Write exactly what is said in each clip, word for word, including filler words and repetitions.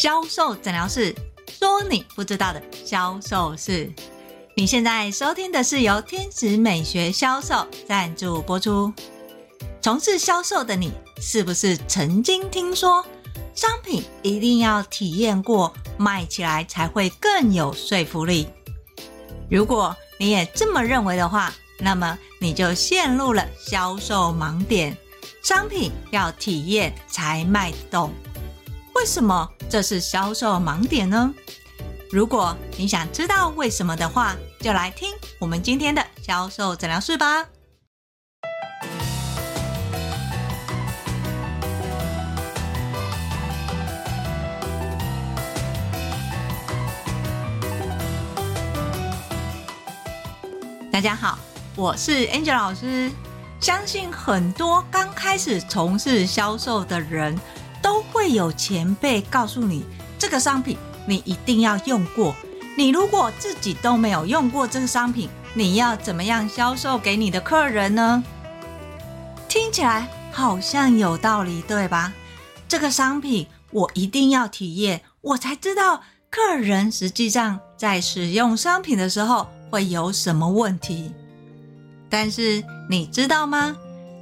销售诊疗室，说你不知道的销售室。你现在收听的是由天使美学销售赞助播出。从事销售的你，是不是曾经听说商品一定要体验过，卖起来才会更有说服力？如果你也这么认为的话，那么你就陷入了销售盲点。商品要体验才卖动，为什么这是销售盲点呢？如果你想知道为什么的话，就来听我们今天的销售诊疗室吧。大家好，我是 Angela 老师。相信很多刚开始从事销售的人都会有前辈告诉你，这个商品你一定要用过，你如果自己都没有用过这个商品，你要怎么样销售给你的客人呢？听起来好像有道理，对吧？这个商品我一定要体验，我才知道客人实际上在使用商品的时候会有什么问题。但是你知道吗？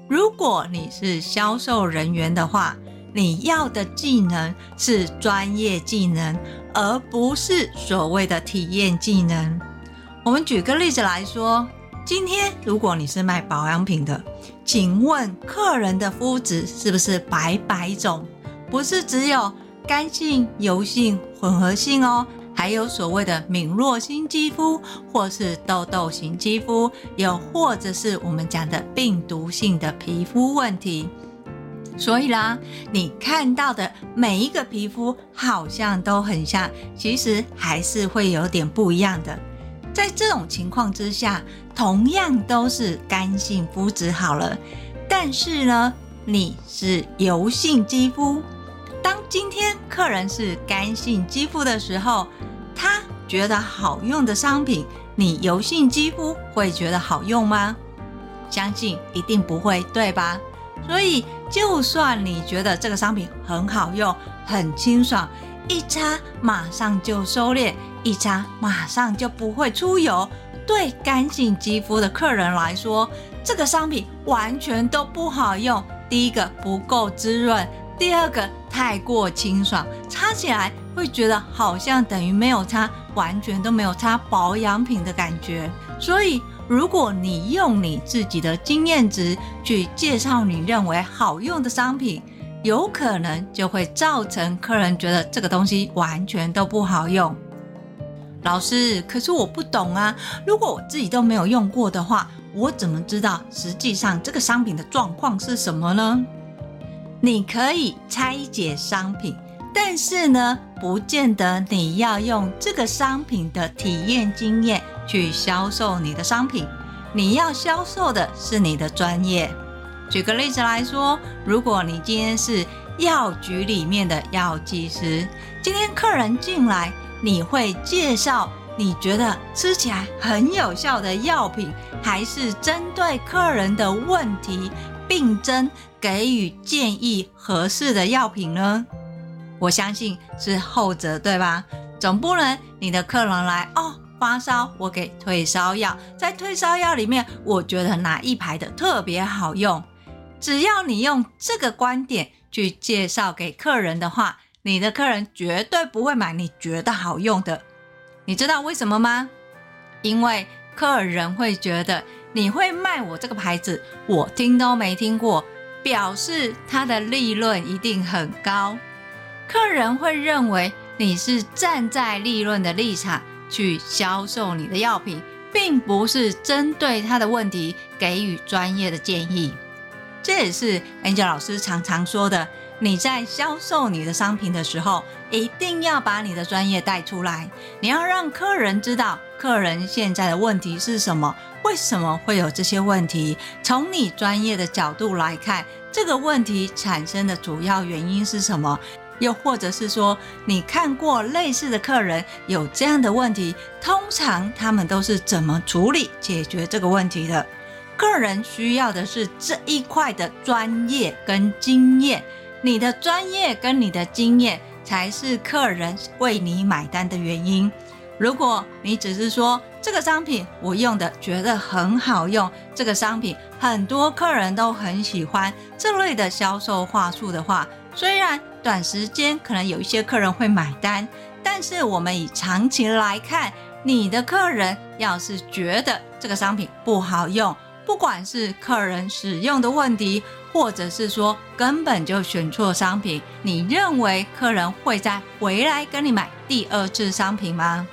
如果你是销售人员的话，你要的技能是专业技能，而不是所谓的体验技能。我们举个例子来说，今天如果你是卖保养品的，请问客人的肤质是不是百百种？不是只有干性、油性、混合性哦，还有所谓的敏弱型肌肤，或是痘痘型肌肤，又或者是我们讲的病毒性的皮肤问题。所以啦，你看到的每一个皮肤好像都很像，其实还是会有点不一样的。在这种情况之下，同样都是干性肤质好了，但是呢，你是油性肌肤。当今天客人是干性肌肤的时候，他觉得好用的商品，你油性肌肤会觉得好用吗？相信一定不会，对吧？所以就算你觉得这个商品很好用，很清爽，一擦马上就收敛，一擦马上就不会出油，对干性肌肤的客人来说，这个商品完全都不好用。第一个，不够滋润；第二个，太过清爽，擦起来会觉得好像等于没有擦，完全都没有擦保养品的感觉。所以如果你用你自己的经验值去介绍你认为好用的商品，有可能就会造成客人觉得这个东西完全都不好用。老师，可是我不懂啊，如果我自己都没有用过的话，我怎么知道实际上这个商品的状况是什么呢？你可以拆解商品，但是呢，不见得你要用这个商品的体验经验去销售你的商品，你要销售的是你的专业。举个例子来说，如果你今天是药局里面的药剂师，今天客人进来，你会介绍你觉得吃起来很有效的药品，还是针对客人的问题病症给予建议合适的药品呢？我相信是后者，对吧？总不能你的客人来哦发烧，我给退烧药，在退烧药里面我觉得哪一排的特别好用。只要你用这个观点去介绍给客人的话，你的客人绝对不会买你觉得好用的。你知道为什么吗？因为客人会觉得你会卖我这个牌子，我听都没听过，表示它的利润一定很高。客人会认为你是站在利润的立场去销售你的药品，并不是针对他的问题给予专业的建议。这也是 Angela 老师常常说的，你在销售你的商品的时候，一定要把你的专业带出来，你要让客人知道客人现在的问题是什么，为什么会有这些问题，从你专业的角度来看，这个问题产生的主要原因是什么，又或者是说你看过类似的客人有这样的问题，通常他们都是怎么处理解决这个问题的。客人需要的是这一块的专业跟经验，你的专业跟你的经验才是客人为你买单的原因。如果你只是说这个商品我用的觉得很好用，这个商品很多客人都很喜欢，这类的销售话术的话，虽然短时间可能有一些客人会买单，但是我们以长期来看，你的客人要是觉得这个商品不好用，不管是客人使用的问题，或者是说根本就选错商品，你认为客人会再回来跟你买第二次商品吗？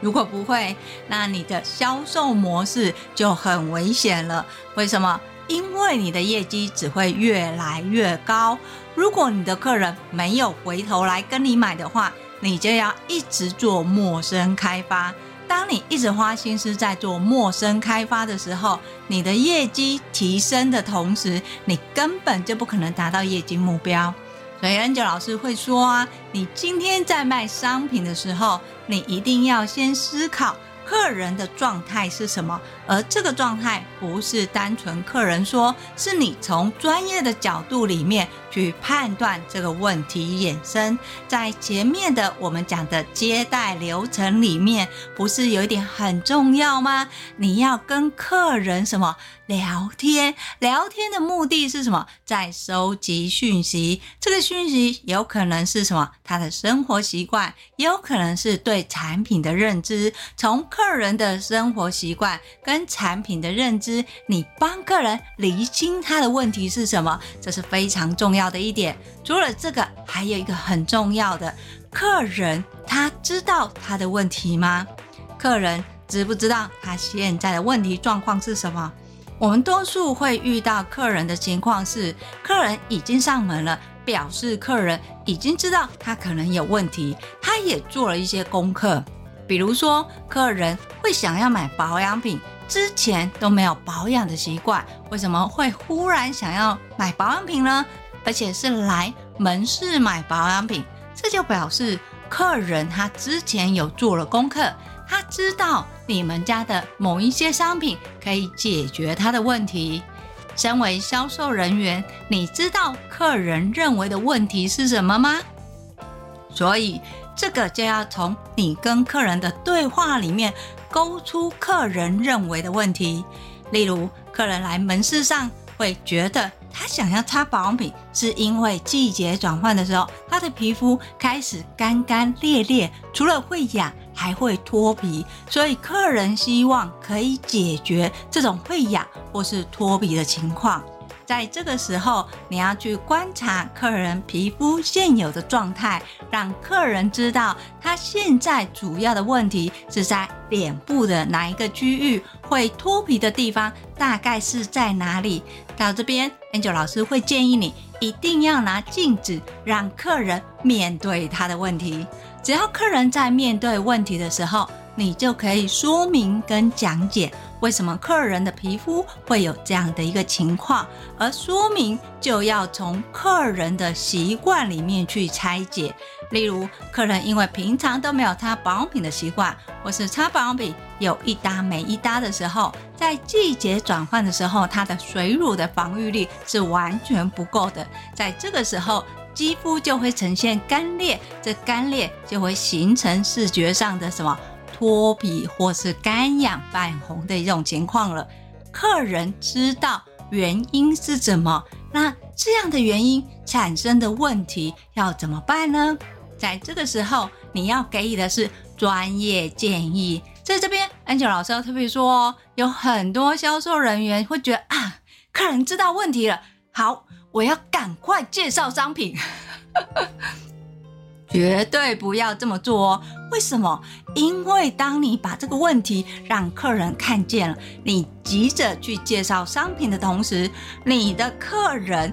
如果不会，那你的销售模式就很危险了。为什么？因为你的业绩只会越来越高。如果你的客人没有回头来跟你买的话，你就要一直做陌生开发。当你一直花心思在做陌生开发的时候，你的业绩提升的同时，你根本就不可能达到业绩目标。所以 Angel 老师会说啊，你今天在卖商品的时候，你一定要先思考客人的状态是什么，而这个状态不是单纯客人说，是你从专业的角度里面去判断这个问题衍生。在前面的我们讲的接待流程里面，不是有一点很重要吗？你要跟客人什么聊天，聊天的目的是什么？在收集讯息，这个讯息有可能是什么？他的生活习惯，也有可能是对产品的认知。从客人的生活习惯跟产品的认知，你帮客人厘清他的问题是什么，这是非常重要的一点。除了这个，还有一个很重要的，客人他知道他的问题吗？客人知不知道他现在的问题状况是什么？我们多数会遇到客人的情况是，客人已经上门了，表示客人已经知道他可能有问题，他也做了一些功课。比如说，客人会想要买保养品，之前都没有保养的习惯，为什么会忽然想要买保养品呢？而且是来门市买保养品，这就表示客人他之前有做了功课，他知道你们家的某一些商品可以解决他的问题。身为销售人员，你知道客人认为的问题是什么吗？所以这个就要从你跟客人的对话里面勾出客人认为的问题。例如，客人来门市上会觉得他想要擦保养品，是因为季节转换的时候，他的皮肤开始干干裂裂，除了会痒还会脱皮，所以客人希望可以解决这种会痒或是脱皮的情况。在这个时候，你要去观察客人皮肤现有的状态，让客人知道他现在主要的问题是在脸部的哪一个区域，会脱皮的地方大概是在哪里。到这边 Angel 老师会建议你一定要拿镜子让客人面对他的问题。只要客人在面对问题的时候，你就可以说明跟讲解为什么客人的皮肤会有这样的一个情况，而说明就要从客人的习惯里面去拆解。例如，客人因为平常都没有擦保养品的习惯，或是擦保养品有一搭没一搭的时候，在季节转换的时候，它的水乳的防御力是完全不够的，在这个时候肌肤就会呈现干裂，这干裂就会形成视觉上的什么脱皮或是干痒泛红的一种情况了。客人知道原因是什么，那这样的原因产生的问题要怎么办呢？在这个时候，你要给予的是专业建议。在这边 Angel 老师要特别说哦，有很多销售人员会觉得啊，客人知道问题了，好，我要赶快介绍商品绝对不要这么做哦。为什么？因为当你把这个问题让客人看见了，你急着去介绍商品的同时，你的客人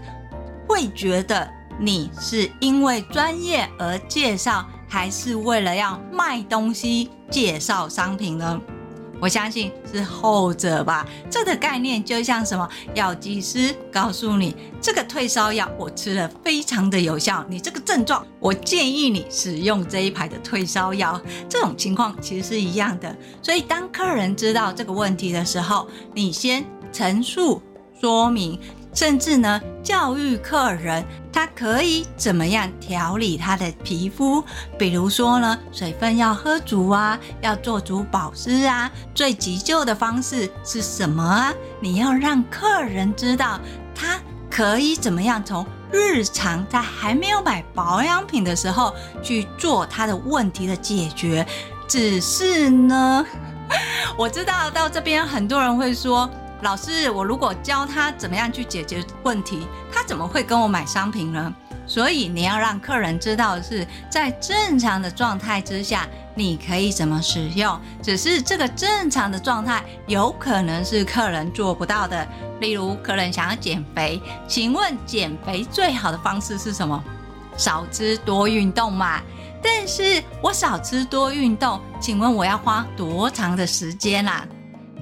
会觉得你是因为专业而介绍，还是为了要卖东西介绍商品呢？我相信是后者吧。这个概念就像什么，药剂师告诉你这个退烧药我吃了非常的有效，你这个症状我建议你使用这一排的退烧药，这种情况其实是一样的。所以当客人知道这个问题的时候，你先陈述说明甚至呢教育客人他可以怎么样调理他的皮肤，比如说呢水分要喝足啊，要做足保湿啊，最急救的方式是什么啊，你要让客人知道他可以怎么样从日常在还没有买保养品的时候去做他的问题的解决。只是呢我知道到这边很多人会说，老师，我如果教他怎么样去解决问题，他怎么会跟我买商品呢？所以你要让客人知道的是，在正常的状态之下你可以怎么使用，只是这个正常的状态有可能是客人做不到的。例如客人想要减肥，请问减肥最好的方式是什么？少吃多运动嘛。但是我少吃多运动，请问我要花多长的时间啦、啊？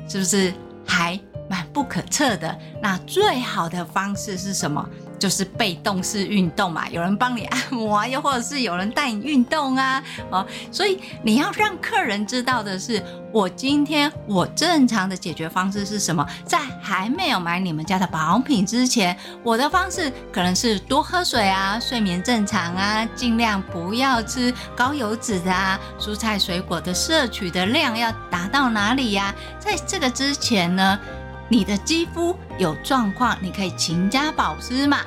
是不是还蛮不可测的？那最好的方式是什么？就是被动式运动嘛，有人帮你按摩啊，又或者是有人带你运动啊、哦、所以你要让客人知道的是，我今天我正常的解决方式是什么，在还没有买你们家的保养品之前，我的方式可能是多喝水啊，睡眠正常啊，尽量不要吃高油脂的啊，蔬菜水果的摄取的量要达到哪里啊。在这个之前呢，你的肌肤有状况你可以勤加保湿嘛。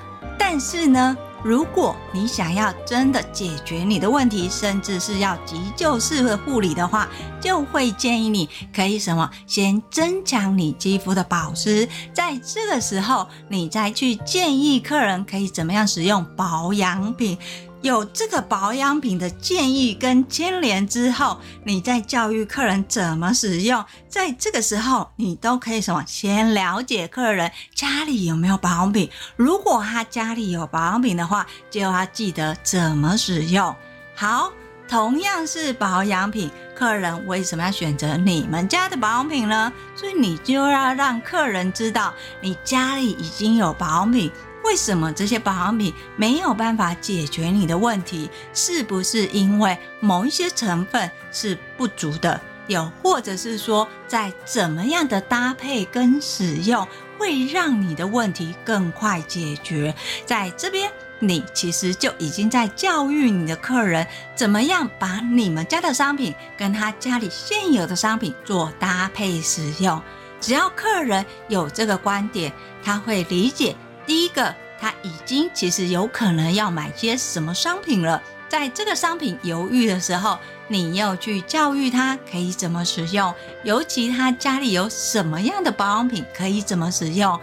但是呢，如果你想要真的解决你的问题，甚至是要急救式的护理的话，就会建议你可以什么先增强你肌肤的保湿，在这个时候你再去建议客人可以怎么样使用保养品。有这个保养品的建议跟牵连之后，你在教育客人怎么使用，在这个时候你都可以什么先了解客人家里有没有保养品，如果他家里有保养品的话，就要记得怎么使用。好，同样是保养品，客人为什么要选择你们家的保养品呢？所以你就要让客人知道你家里已经有保养品，为什么这些保养品没有办法解决你的问题？是不是因为某一些成分是不足的？有或者是说在怎么样的搭配跟使用会让你的问题更快解决？在这边你其实就已经在教育你的客人怎么样把你们家的商品跟他家里现有的商品做搭配使用。只要客人有这个观点，他会理解第一个，他已经其实有可能要买些什么商品了，在这个商品犹豫的时候，你又去教育他可以怎么使用，尤其他家里有什么样的保养品可以怎么使用，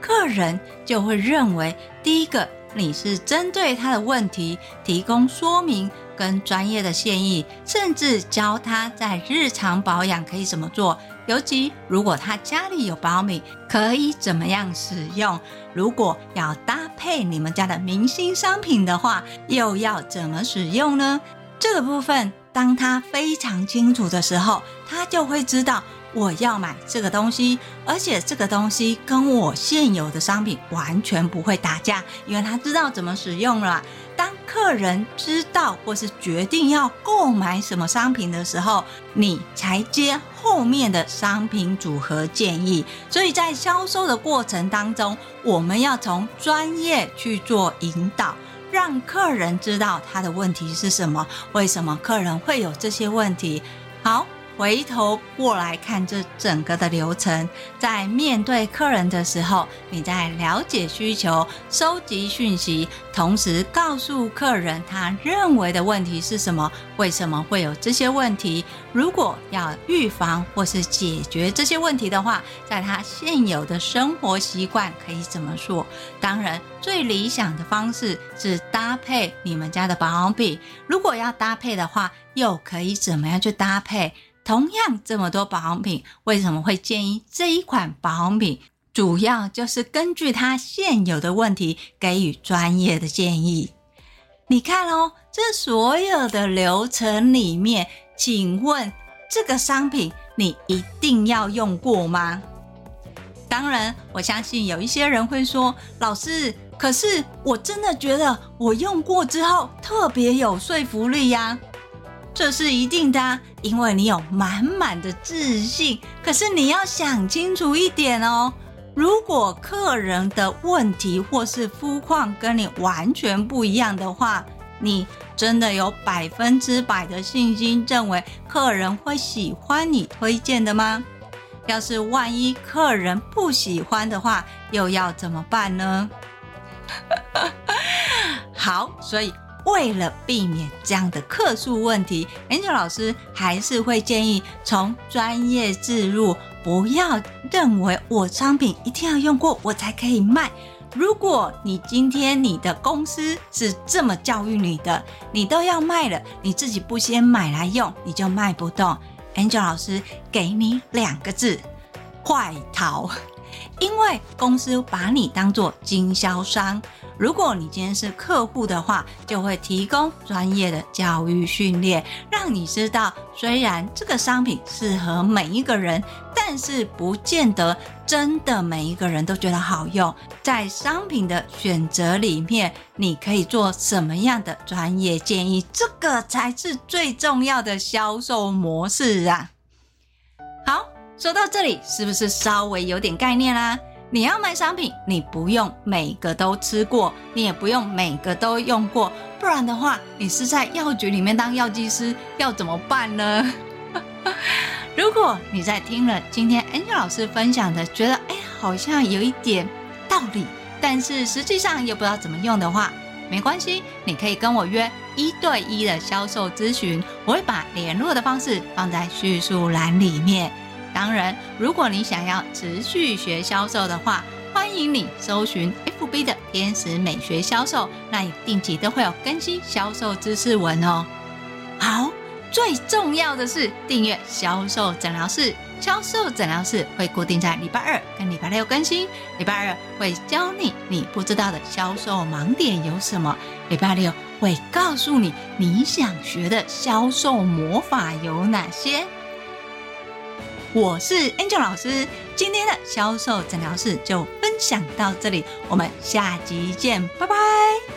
客人就会认为第一个你是针对他的问题提供说明跟专业的建议，甚至教他在日常保养可以怎么做，尤其如果他家里有保养品可以怎么样使用，如果要搭配你们家的明星商品的话又要怎么使用呢？这个部分当他非常清楚的时候，他就会知道我要买这个东西，而且这个东西跟我现有的商品完全不会打架，因为他知道怎么使用了。当客人知道或是决定要购买什么商品的时候，你才接后面的商品组合建议。所以在销售的过程当中，我们要从专业去做引导，让客人知道他的问题是什么，为什么客人会有这些问题。好，回头过来看这整个的流程，在面对客人的时候，你在了解需求、收集讯息，同时告诉客人他认为的问题是什么，为什么会有这些问题，如果要预防或是解决这些问题的话，在他现有的生活习惯可以怎么做。当然最理想的方式是搭配你们家的保养品，如果要搭配的话又可以怎么样去搭配。同样这么多保养品，为什么会建议这一款保养品，主要就是根据它现有的问题给予专业的建议。你看哦，这所有的流程里面，请问这个商品你一定要用过吗？当然我相信有一些人会说，老师，可是我真的觉得我用过之后特别有说服力呀、啊。这是一定的、啊、因为你有满满的自信。可是你要想清楚一点哦，如果客人的问题或是肤况跟你完全不一样的话，你真的有百分之百的信心认为客人会喜欢你推荐的吗？要是万一客人不喜欢的话，又要怎么办呢？好，所以为了避免这样的客诉问题， Angel 老师还是会建议从专业置入，不要认为我商品一定要用过我才可以卖。如果你今天你的公司是这么教育你的，你都要卖了，你自己不先买来用，你就卖不动。 Angel 老师给你两个字，快逃。因为公司把你当作经销商，如果你今天是客户的话，就会提供专业的教育训练，让你知道虽然这个商品适合每一个人，但是不见得真的每一个人都觉得好用。在商品的选择里面，你可以做什么样的专业建议，这个才是最重要的销售模式啊。好，说到这里是不是稍微有点概念啦？你要卖商品，你不用每个都吃过，你也不用每个都用过，不然的话你是在药局里面当药剂师，要怎么办呢？如果你在听了今天 Angel 老师分享的，觉得哎好像有一点道理，但是实际上又不知道怎么用的话，没关系，你可以跟我约一对一的销售咨询，我会把联络的方式放在叙述栏里面。当然，如果你想要持续学销售的话，欢迎你搜寻 F B 的天使美学销售，那你定期都会有更新销售知识文哦。好，最重要的是订阅销售诊疗室，销售诊疗室会固定在礼拜二跟礼拜六更新，礼拜二会教你你不知道的销售盲点有什么，礼拜六会告诉你你想学的销售魔法有哪些。我是 Angel 老师，今天的销售诊疗室就分享到这里，我们下集见，拜拜。